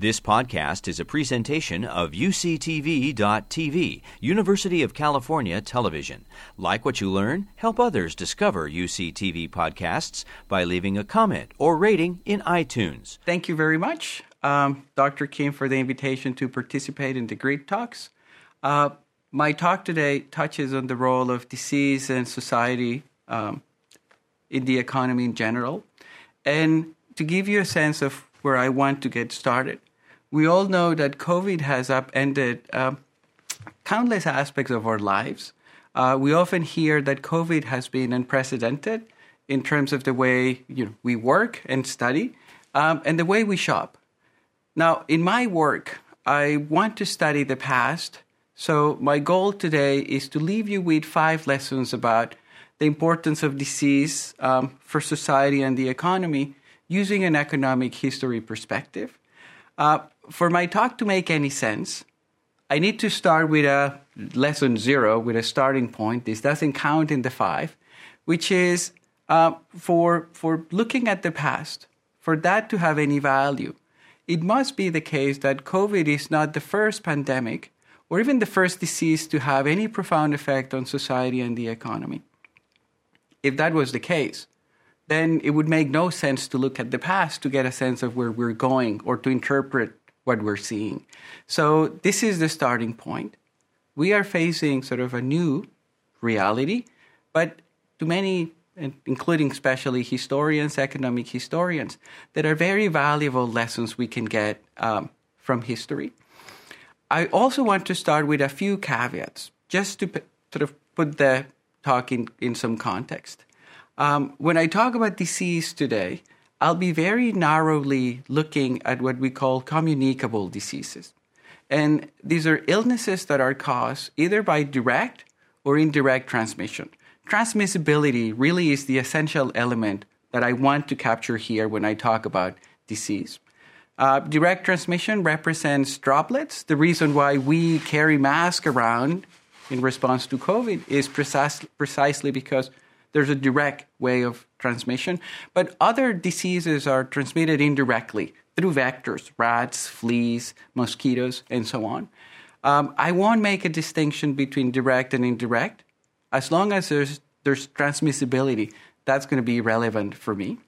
This podcast is a presentation of UCTV.TV, University of California Television. Like what you learn? Help others discover UCTV podcasts by leaving a comment or rating in iTunes. Thank you very much, Dr. Kim, for the invitation to participate in the Greek Talks. My talk today touches on the role of disease and society in the economy in general. And to give you a sense of where I want to get started, we all know that COVID has upended countless aspects of our lives. We often hear that COVID has been unprecedented in terms of the way we work and study and the way we shop. Now, in my work, I want to study the past. So my goal today is to leave you with 5 lessons about the importance of disease for society and the economy using an economic history perspective. For my talk to make any sense, I need to start with a lesson 0, with a starting point. This doesn't count in the 5, which is for looking at the past, for that to have any value, it must be the case that COVID is not the first pandemic or even the first disease to have any profound effect on society and the economy. If that was the case, then it would make no sense to look at the past to get a sense of where we're going or to interpret what we're seeing. So this is the starting point. We are facing sort of a new reality, but to many, including especially historians, economic historians, there are very valuable lessons we can get from history. I also want to start with a few caveats, just to sort of put the talk in some context. When I talk about disease today, I'll be very narrowly looking at what we call communicable diseases. And these are illnesses that are caused either by direct or indirect transmission. Transmissibility really is the essential element that I want to capture here when I talk about disease. Direct transmission represents droplets. The reason why we carry masks around in response to COVID is precisely because there's a direct way of transmission, but other diseases are transmitted indirectly through vectors, rats, fleas, mosquitoes, and so on. I won't make a distinction between direct and indirect. As long as there's transmissibility, that's going to be relevant for me.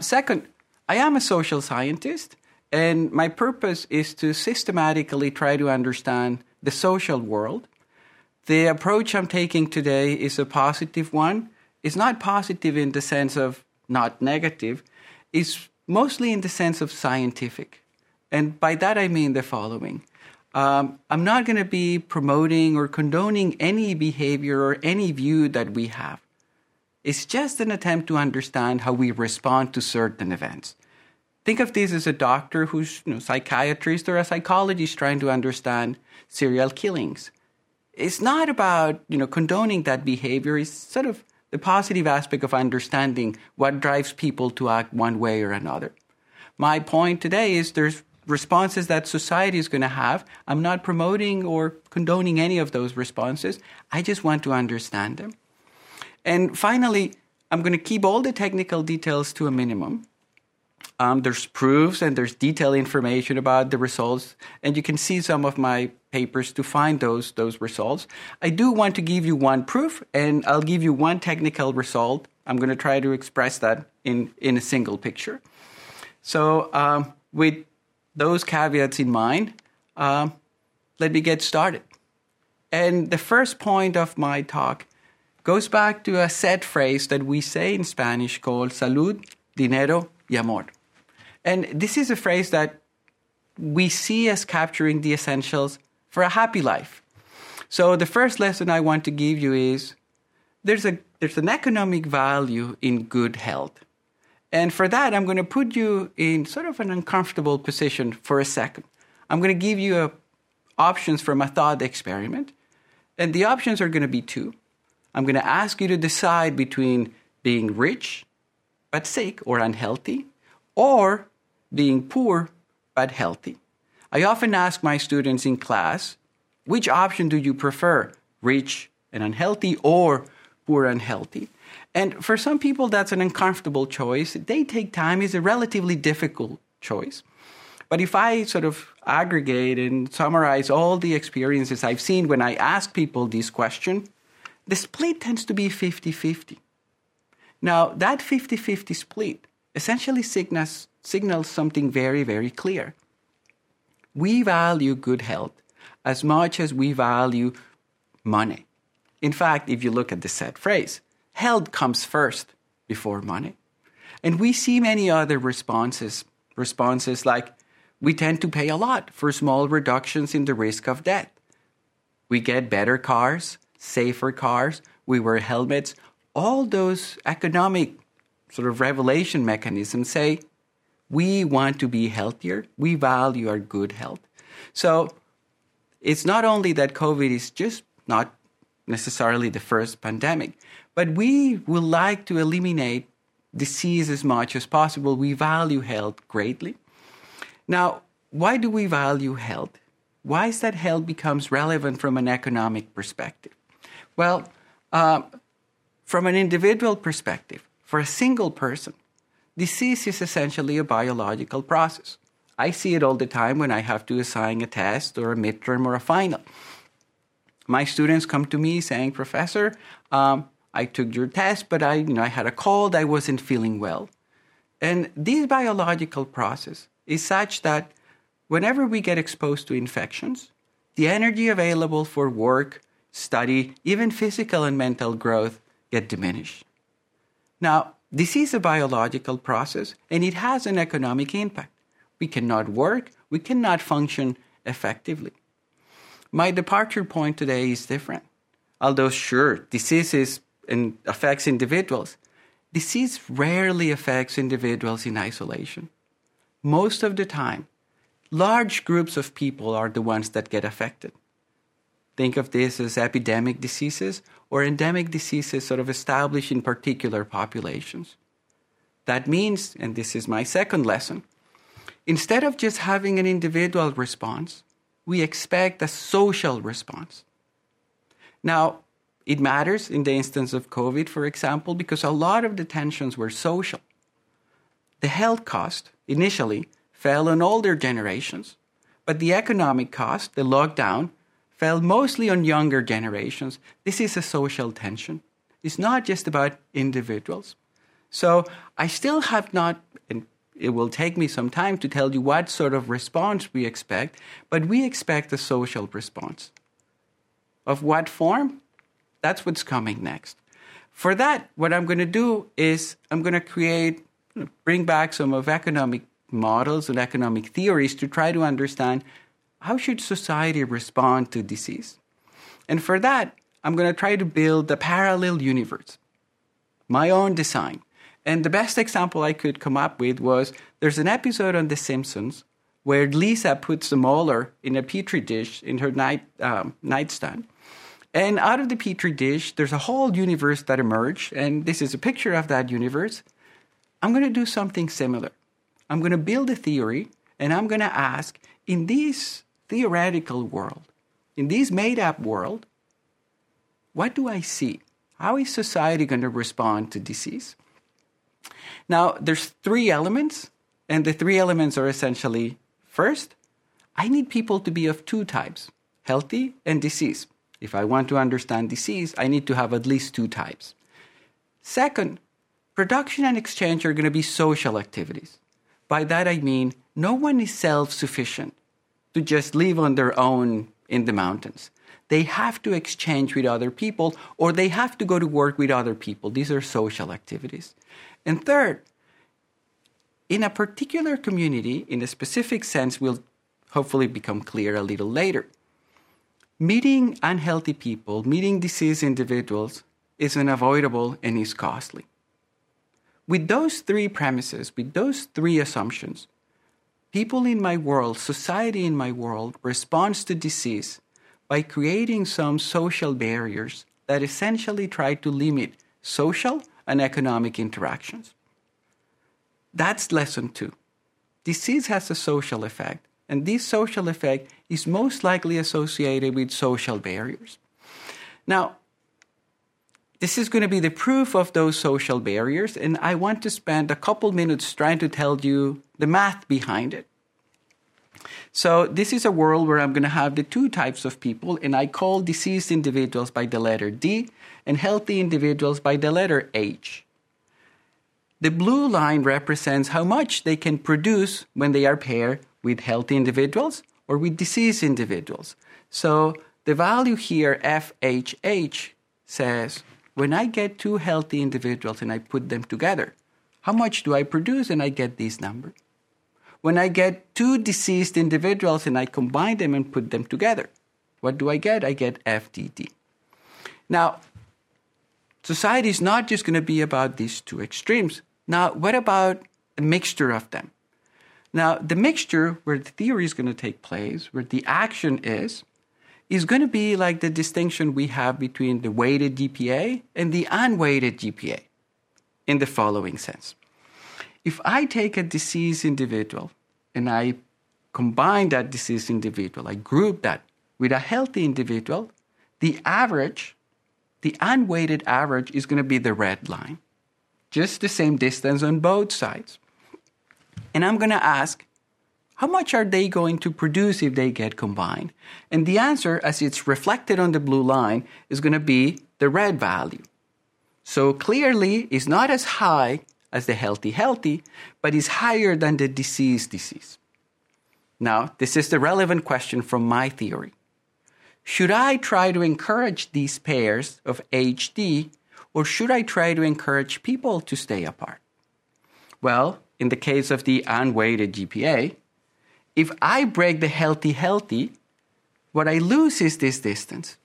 Second, I am a social scientist, and my purpose is to systematically try to understand the social world. The approach I'm taking today is a positive one. It's not positive in the sense of not negative. It's mostly in the sense of scientific. And by that, I mean the following. I'm not going to be promoting or condoning any behavior or any view that we have. It's just an attempt to understand how we respond to certain events. Think of this as a doctor who's a psychiatrist or a psychologist trying to understand serial killings. It's not about condoning that behavior. It's sort of the positive aspect of understanding what drives people to act one way or another. My point today is there's responses that society is going to have. I'm not promoting or condoning any of those responses. I just want to understand them. And finally, I'm going to keep all the technical details to a minimum. There's proofs and there's detailed information about the results, and you can see some of my papers to find those results. I do want to give you one proof, and I'll give you one technical result. I'm going to try to express that in a single picture. So with those caveats in mind, let me get started. And the first point of my talk goes back to a set phrase that we say in Spanish called Salud, Dinero y Amor. And this is a phrase that we see as capturing the essentials for a happy life. So the first lesson I want to give you is there's an economic value in good health. And for that, I'm going to put you in sort of an uncomfortable position for a second. I'm going to give you options from a thought experiment. And the options are going to be 2. I'm going to ask you to decide between being rich but sick or unhealthy, or being poor but healthy. I often ask my students in class, which option do you prefer, rich and unhealthy or poor and healthy? And for some people, that's an uncomfortable choice. They take time. It's a relatively difficult choice. But if I sort of aggregate and summarize all the experiences I've seen when I ask people this question, the split tends to be 50-50. Now, that 50-50 split essentially signals something very, very clear. We value good health as much as we value money. In fact, if you look at the set phrase, health comes first before money. And we see many other responses like we tend to pay a lot for small reductions in the risk of death. We get better cars, safer cars, we wear helmets. All those economic sort of revelation mechanisms say we want to be healthier. We value our good health. So it's not only that COVID is just not necessarily the first pandemic, but we would like to eliminate disease as much as possible. We value health greatly. Now, why do we value health? Why is that health becomes relevant from an economic perspective? Well, from an individual perspective, for a single person, disease is essentially a biological process. I see it all the time when I have to assign a test or a midterm or a final. My students come to me saying, "Professor, I took your test, but I had a cold, I wasn't feeling well." And this biological process is such that whenever we get exposed to infections, the energy available for work, study, even physical and mental growth get diminished. Now, this is a biological process, and it has an economic impact. We cannot work, we cannot function effectively. My departure point today is different. Although, sure, diseases and affects individuals, disease rarely affects individuals in isolation. Most of the time, large groups of people are the ones that get affected. Think of this as epidemic diseases or endemic diseases sort of established in particular populations. That means, and this is my second lesson, instead of just having an individual response, we expect a social response. Now, it matters in the instance of COVID, for example, because a lot of the tensions were social. The health cost initially fell on older generations, but the economic cost, the lockdown, fell mostly on younger generations. This is a social tension. It's not just about individuals. So I still have not, and it will take me some time to tell you what sort of response we expect, but we expect a social response. Of what form? That's what's coming next. For that, what I'm going to do is I'm going to bring back some of economic models and economic theories to try to understand how should society respond to disease. And for that, I'm going to try to build a parallel universe, my own design. And the best example I could come up with was there's an episode on The Simpsons where Lisa puts a molar in a petri dish in her nightstand. And out of the petri dish, there's a whole universe that emerged, and this is a picture of that universe. I'm going to do something similar. I'm going to build a theory, and I'm going to ask, in this theoretical world, in this made-up world, what do I see? How is society going to respond to disease? Now, there's three elements, and the three elements are essentially, first, I need people to be of two types, healthy and disease. If I want to understand disease, I need to have at least two types. Second, production and exchange are going to be social activities. By that I mean no one is self-sufficient to just live on their own in the mountains. They have to exchange with other people or they have to go to work with other people. These are social activities. And third, in a particular community, in a specific sense, will hopefully become clear a little later. Meeting unhealthy people, meeting diseased individuals is unavoidable and is costly. With those three premises, with those three assumptions, people in my world, society in my world, responds to disease by creating some social barriers that essentially try to limit social and economic interactions. That's lesson two. Disease has a social effect, and this social effect is most likely associated with social barriers. Now, this is going to be the proof of those social barriers, and I want to spend a couple minutes trying to tell you the math behind it. So this is a world where I'm going to have the two types of people, and I call diseased individuals by the letter D and healthy individuals by the letter H. The blue line represents how much they can produce when they are paired with healthy individuals or with diseased individuals. So the value here, FHH, says when I get two healthy individuals and I put them together, how much do I produce? And I get these numbers. When I get two diseased individuals and I combine them and put them together, what do I get? I get FDD. Now, society is not just going to be about these two extremes. Now, what about a mixture of them? Now, the mixture where the theory is going to take place, where the action is going to be like the distinction we have between the weighted GPA and the unweighted GPA in the following sense. If I take a diseased individual and I combine that diseased individual, I group that with a healthy individual, the average, the unweighted average is going to be the red line, just the same distance on both sides. And I'm going to ask, how much are they going to produce if they get combined? And the answer, as it's reflected on the blue line, is going to be the red value. So clearly, it's not as high as the healthy, but it's higher than the disease. Now, this is the relevant question from my theory. Should I try to encourage these pairs of HD, or should I try to encourage people to stay apart? Well, in the case of the unweighted GPA, if I break the healthy, what I lose is this distance,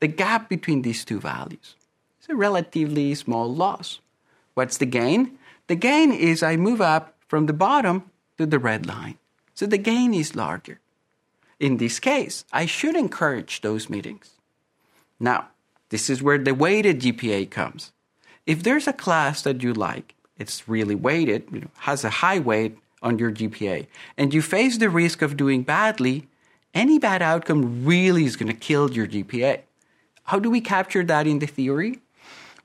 the gap between these two values. It's a relatively small loss. What's the gain? The gain is I move up from the bottom to the red line. So the gain is larger. In this case, I should encourage those meetings. Now, this is where the weighted GPA comes. If there's a class that you like, it's really weighted, has a high weight on your GPA, and you face the risk of doing badly, any bad outcome really is going to kill your GPA. How do we capture that in the theory?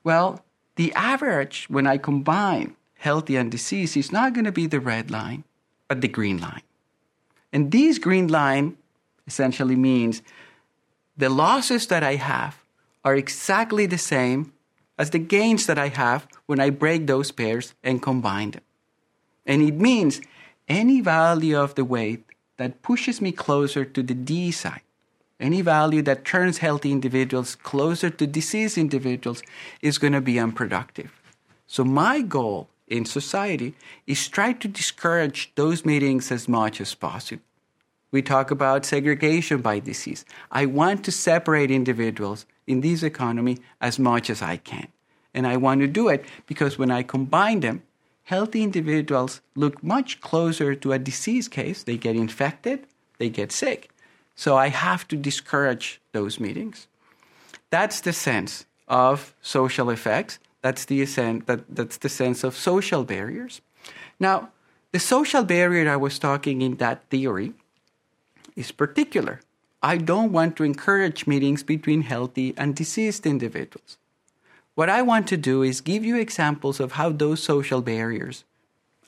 Well, the average, when I combine healthy and disease, is not going to be the red line, but the green line. And this green line essentially means the losses that I have are exactly the same as the gains that I have when I break those pairs and combine them. And it means any value of the weight that pushes me closer to the D side, any value that turns healthy individuals closer to diseased individuals is going to be unproductive. So my goal in society is try to discourage those meetings as much as possible. We talk about segregation by disease. I want to separate individuals in this economy as much as I can. And I want to do it because when I combine them, healthy individuals look much closer to a disease case. They get infected, they get sick. So I have to discourage those meetings. That's the sense of social effects. That's the sense of social barriers. Now, the social barrier I was talking in that theory is particular. I don't want to encourage meetings between healthy and diseased individuals. What I want to do is give you examples of how those social barriers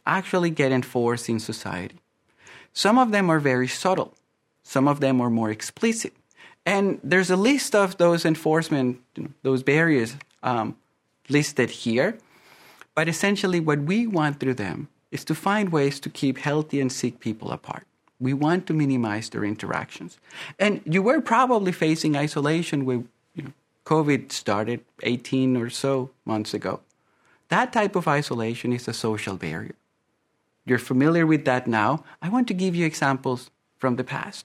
actually get enforced in society. Some of them are very subtle. Some of them are more explicit. And there's a list of those enforcement, those barriers listed here. But essentially what we want through them is to find ways to keep healthy and sick people apart. We want to minimize their interactions. And you were probably facing isolation with COVID started 18 or so months ago. That type of isolation is a social barrier. You're familiar with that now. I want to give you examples from the past.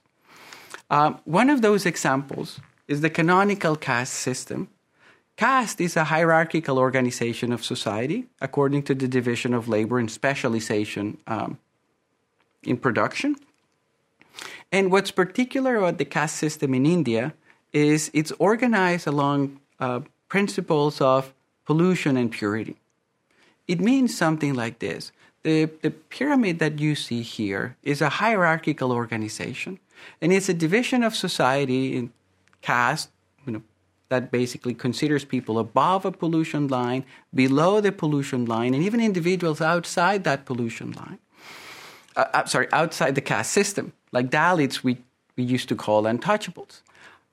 One of those examples is the canonical caste system. Caste is a hierarchical organization of society according to the division of labor and specialization in production. And what's particular about the caste system in India is it's organized along principles of pollution and purity. It means something like this. The pyramid that you see here is a hierarchical organization, and it's a division of society in caste, that basically considers people above a pollution line, below the pollution line, and even individuals outside that pollution line. outside the caste system, like Dalits we used to call untouchables.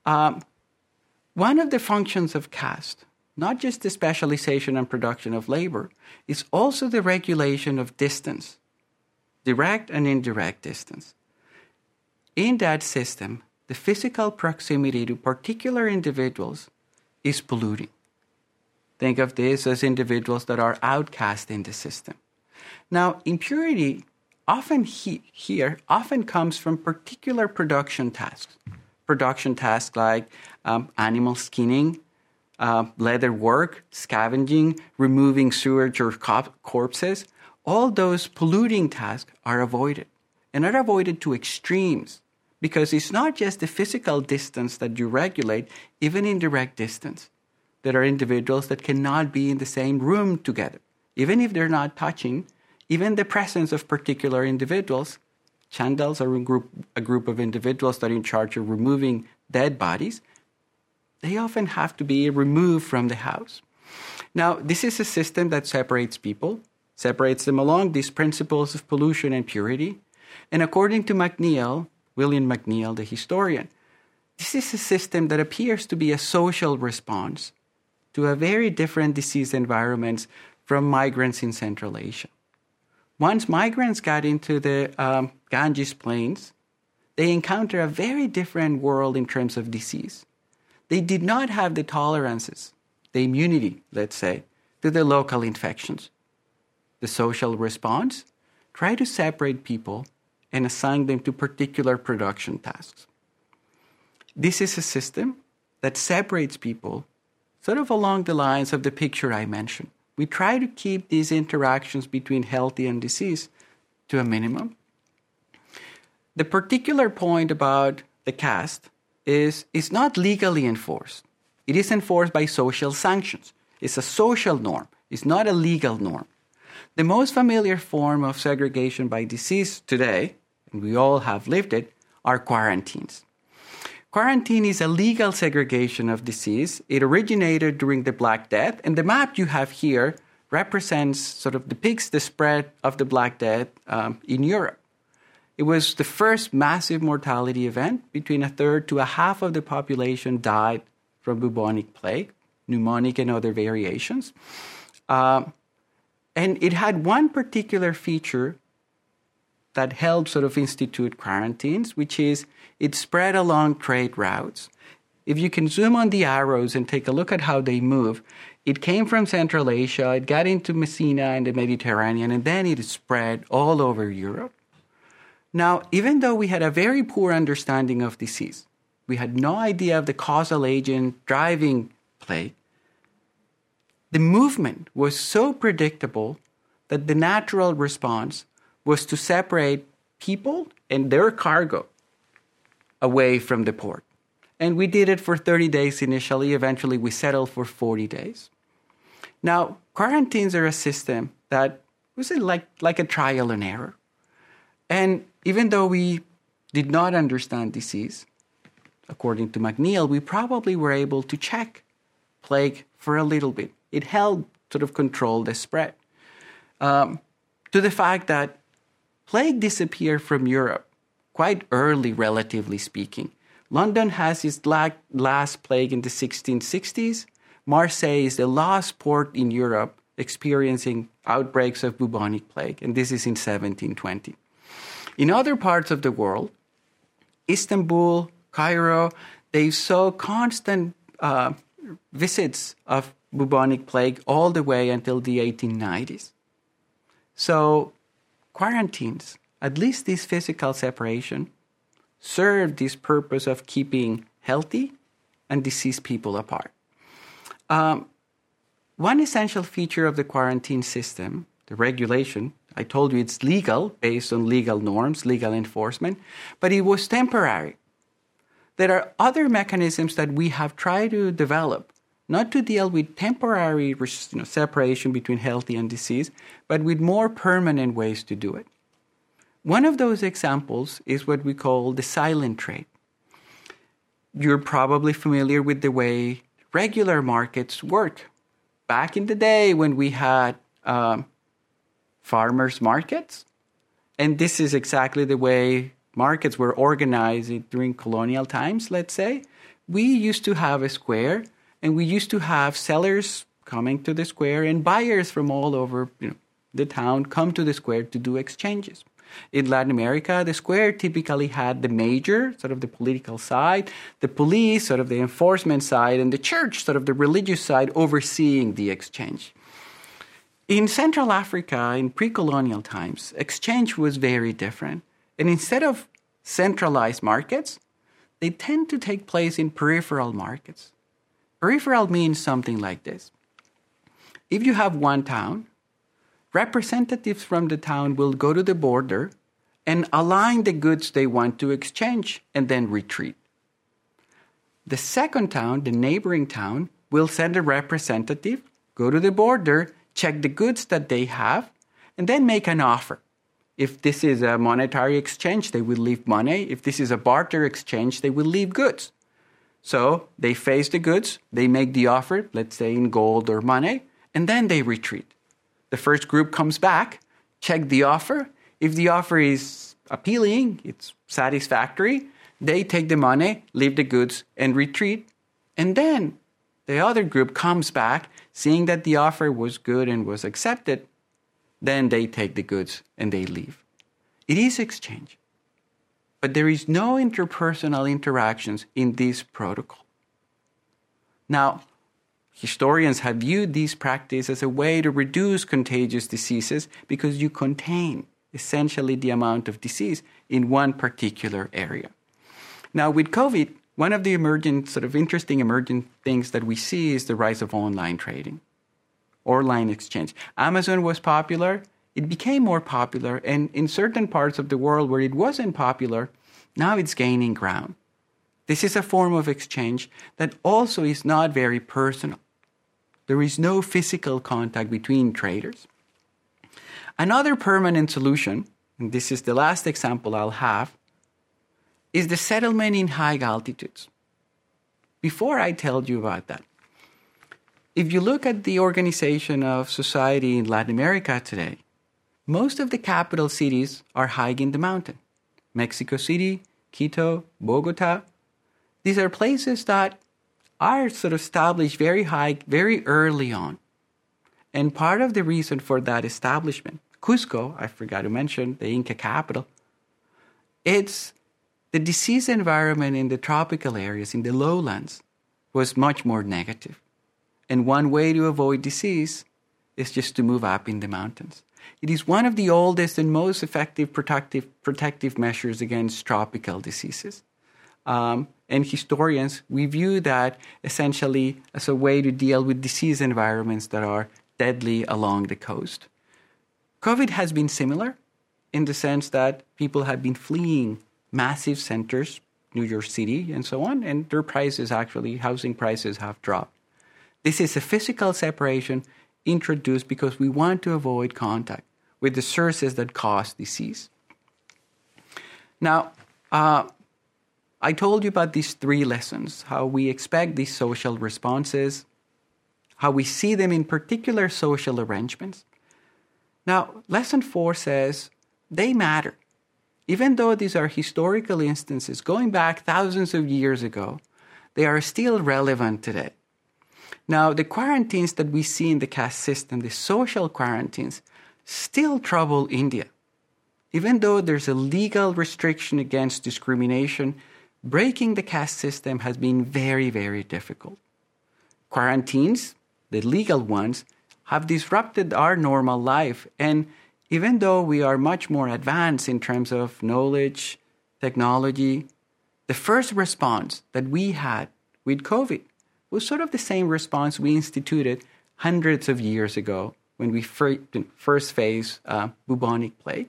One of the functions of caste, not just the specialization and production of labor, is also the regulation of distance, direct and indirect distance. In that system, the physical proximity to particular individuals is polluting. Think of this as individuals that are outcast in the system. Now, impurity often often comes from particular production tasks like animal skinning, leather work, scavenging, removing sewage or corpses. All those polluting tasks are avoided, and are avoided to extremes, because it's not just the physical distance that you regulate, even indirect distance. There are individuals that cannot be in the same room together. Even if they're not touching, even the presence of particular individuals, chandals are a group of individuals that are in charge of removing dead bodies, they often have to be removed from the house. Now, this is a system that separates people, separates them along these principles of pollution and purity. And according to McNeil, William McNeil, the historian, this is a system that appears to be a social response to a very different disease environments from migrants in Central Asia. Once migrants got into the Ganges plains, they encounter a very different world in terms of disease. They did not have the tolerances, the immunity, let's say, to the local infections. The social response, try to separate people and assign them to particular production tasks. This is a system that separates people sort of along the lines of the picture I mentioned. We try to keep these interactions between healthy and disease to a minimum. The particular point about the caste is it's not legally enforced. It is enforced by social sanctions. It's a social norm. It's not a legal norm. The most familiar form of segregation by disease today, and we all have lived it, are quarantines. Quarantine is a legal segregation of disease. It originated during the Black Death, and the map you have here represents, sort of depicts the spread of the Black Death in Europe. It was the first massive mortality event. Between 1/3 to 1/2 of the population died from bubonic plague, pneumonic and other variations. And it had one particular feature that helped sort of institute quarantines, which is it spread along trade routes. If you can zoom on the arrows and take a look at how they move, it came from Central Asia, it got into Messina and the Mediterranean, and then it spread all over Europe. Now, even though we had a very poor understanding of disease, we had no idea of the causal agent driving plague, the movement was so predictable that the natural response was to separate people and their cargo away from the port. And we did it for 30 days initially. Eventually, we settled for 40 days. Now, quarantines are a system that was like a trial and error. And even though we did not understand disease, according to McNeil, we probably were able to check plague for a little bit. It helped sort of control the spread. To the fact that plague disappeared from Europe quite early, relatively speaking. London has its last plague in the 1660s. Marseille is the last port in Europe experiencing outbreaks of bubonic plague, and this is in 1720. In other parts of the world, Istanbul, Cairo, they saw constant visits of bubonic plague all the way until the 1890s. So quarantines, at least this physical separation, served this purpose of keeping healthy and diseased people apart. One essential feature of the quarantine system, the regulation, I told you it's legal, based on legal norms, legal enforcement, but it was temporary. There are other mechanisms that we have tried to develop not to deal with temporary separation between healthy and disease, but with more permanent ways to do it. One of those examples is what we call the silent trade. You're probably familiar with the way regular markets work. Back in the day when we had farmers' markets, And this is exactly the way markets were organized during colonial times, let's say. We used to have a square, and we used to have sellers coming to the square and buyers from all over the town come to the square to do exchanges. In Latin America, the square typically had the major, sort of the political side, the police, sort of the enforcement side, and the church, sort of the religious side, overseeing the exchange. In Central Africa, in pre-colonial times, exchange was very different. And instead of centralized markets, they tend to take place in peripheral markets. Peripheral means something like this. If you have one town, representatives from the town will go to the border and align the goods they want to exchange and then retreat. The second town, the neighboring town, will send a representative, go to the border, check the goods that they have, and then make an offer. If this is a monetary exchange, they will leave money. If this is a barter exchange, they will leave goods. So they face the goods, they make the offer, let's say in gold or money, and then they retreat. The first group comes back, check the offer. If the offer is appealing, it's satisfactory, they take the money, leave the goods, and retreat. And then the other group comes back, seeing that the offer was good and was accepted. Then they take the goods and they leave. It is exchange. But there is no interpersonal interactions in this protocol. Now, historians have viewed this practice as a way to reduce contagious diseases because you contain essentially the amount of disease in one particular area. Now, with COVID, one of the interesting emergent things that we see is the rise of online trading, online exchange. Amazon was popular. It became more popular. And in certain parts of the world where it wasn't popular, now it's gaining ground. This is a form of exchange that also is not very personal. There is no physical contact between traders. Another permanent solution, and this is the last example I'll have, is the settlement in high altitudes. Before I tell you about that, if you look at the organization of society in Latin America today, most of the capital cities are high in the mountain. Mexico City, Quito, Bogota. These are places that are sort of established very high, very early on. And part of the reason for that establishment, Cusco, I forgot to mention, the Inca capital, it's the disease environment in the tropical areas, in the lowlands, was much more negative. And one way to avoid disease is just to move up in the mountains. It is one of the oldest and most effective protective measures against tropical diseases. And historians, we view that essentially as a way to deal with disease environments that are deadly along the coast. COVID has been similar in the sense that people have been fleeing massive centers, New York City and so on, and their prices actually, housing prices have dropped. This is a physical separation introduced because we want to avoid contact with the sources that cause disease. Now, I told you about these three lessons, how we expect these social responses, how we see them in particular social arrangements. Now, lesson 4 says they matter. Even though these are historical instances going back thousands of years ago, they are still relevant today. Now, the quarantines that we see in the caste system, the social quarantines, still trouble India. Even though there's a legal restriction against discrimination, breaking the caste system has been very, very difficult. Quarantines, the legal ones, have disrupted our normal life. And even though we are much more advanced in terms of knowledge, technology, the first response that we had with COVID was sort of the same response we instituted hundreds of years ago when we first faced bubonic plague.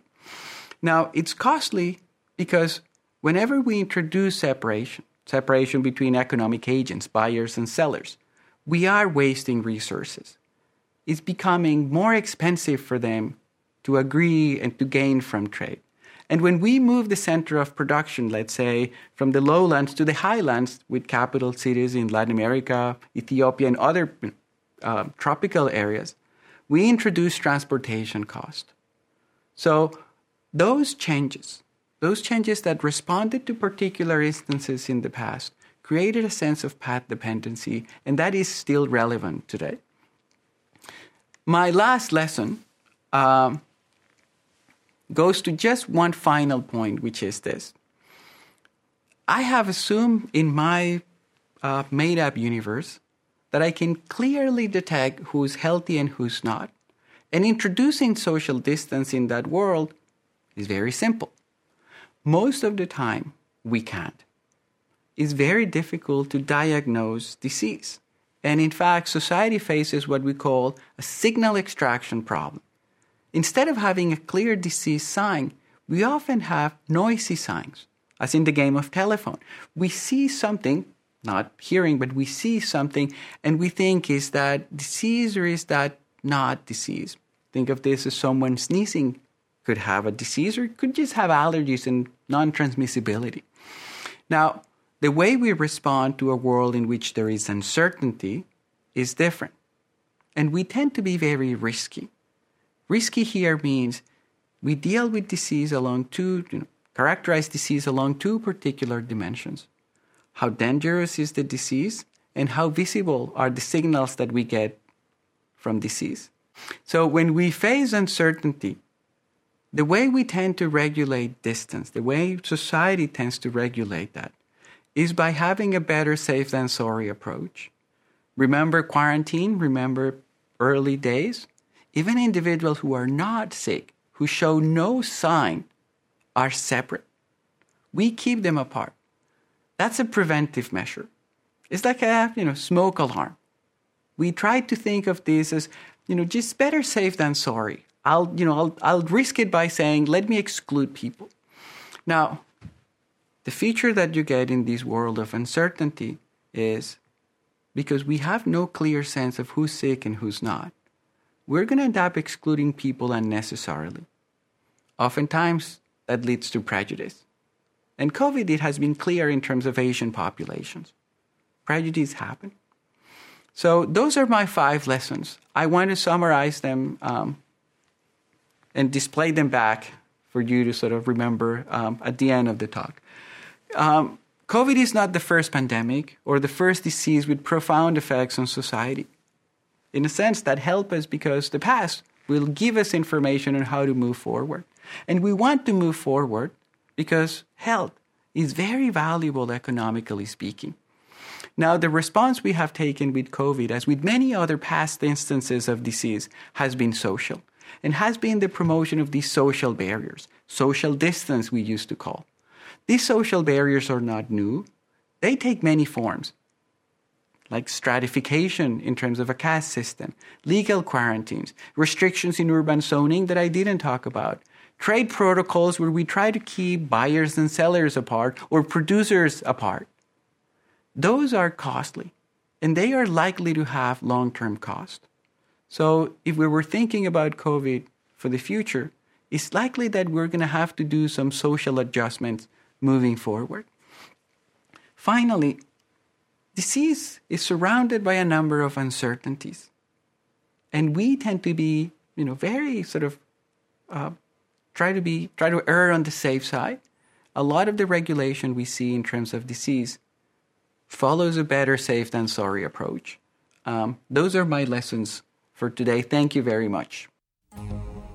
Now, it's costly because whenever we introduce separation between economic agents, buyers and sellers, we are wasting resources. It's becoming more expensive for them to agree and to gain from trade. And when we move the center of production, let's say, from the lowlands to the highlands with capital cities in Latin America, Ethiopia and other tropical areas, we introduce transportation cost. So Those changes that responded to particular instances in the past created a sense of path dependency, and that is still relevant today. My last lesson goes to just one final point, which is this. I have assumed in my made-up universe that I can clearly detect who's healthy and who's not. And introducing social distance in that world is very simple. Most of the time, we can't. It's very difficult to diagnose disease. And in fact, society faces what we call a signal extraction problem. Instead of having a clear disease sign, we often have noisy signs, as in the game of telephone. We see something, not hearing, but we see something, and we think, is that disease or is that not disease? Think of this as someone sneezing could have a disease or could just have allergies and non-transmissibility. Now, the way we respond to a world in which there is uncertainty is different, and we tend to be very risky. Risky here means we deal with disease along characterize disease along two particular dimensions. How dangerous is the disease, and how visible are the signals that we get from disease. So when we face uncertainty, the way we tend to regulate distance, the way society tends to regulate that, is by having a better safe than sorry approach. Remember quarantine, remember early days. Even individuals who are not sick, who show no sign, are separate. We keep them apart. That's a preventive measure. It's like a smoke alarm. We try to think of this as just better safe than sorry. I'll risk it by saying, let me exclude people. Now, the feature that you get in this world of uncertainty is because we have no clear sense of who's sick and who's not, we're going to end up excluding people unnecessarily. Oftentimes, that leads to prejudice. And COVID, it has been clear in terms of Asian populations. Prejudice happens. So those are my 5 lessons. I want to summarize them and display them back for you to sort of remember at the end of the talk. COVID is not the first pandemic or the first disease with profound effects on society. In a sense, that helps us because the past will give us information on how to move forward. And we want to move forward because health is very valuable economically speaking. Now, the response we have taken with COVID, as with many other past instances of disease, has been social and has been the promotion of these social barriers, social distance we used to call. These social barriers are not new. They take many forms, like stratification in terms of a caste system, legal quarantines, restrictions in urban zoning that I didn't talk about, trade protocols where we try to keep buyers and sellers apart or producers apart. Those are costly, and they are likely to have long-term cost. So if we were thinking about COVID for the future, it's likely that we're going to have to do some social adjustments moving forward. Finally, disease is surrounded by a number of uncertainties. And we tend to be, very sort of try to err on the safe side. A lot of the regulation we see in terms of disease follows a better safe than sorry approach. Those are my lessons for today. Thank you very much.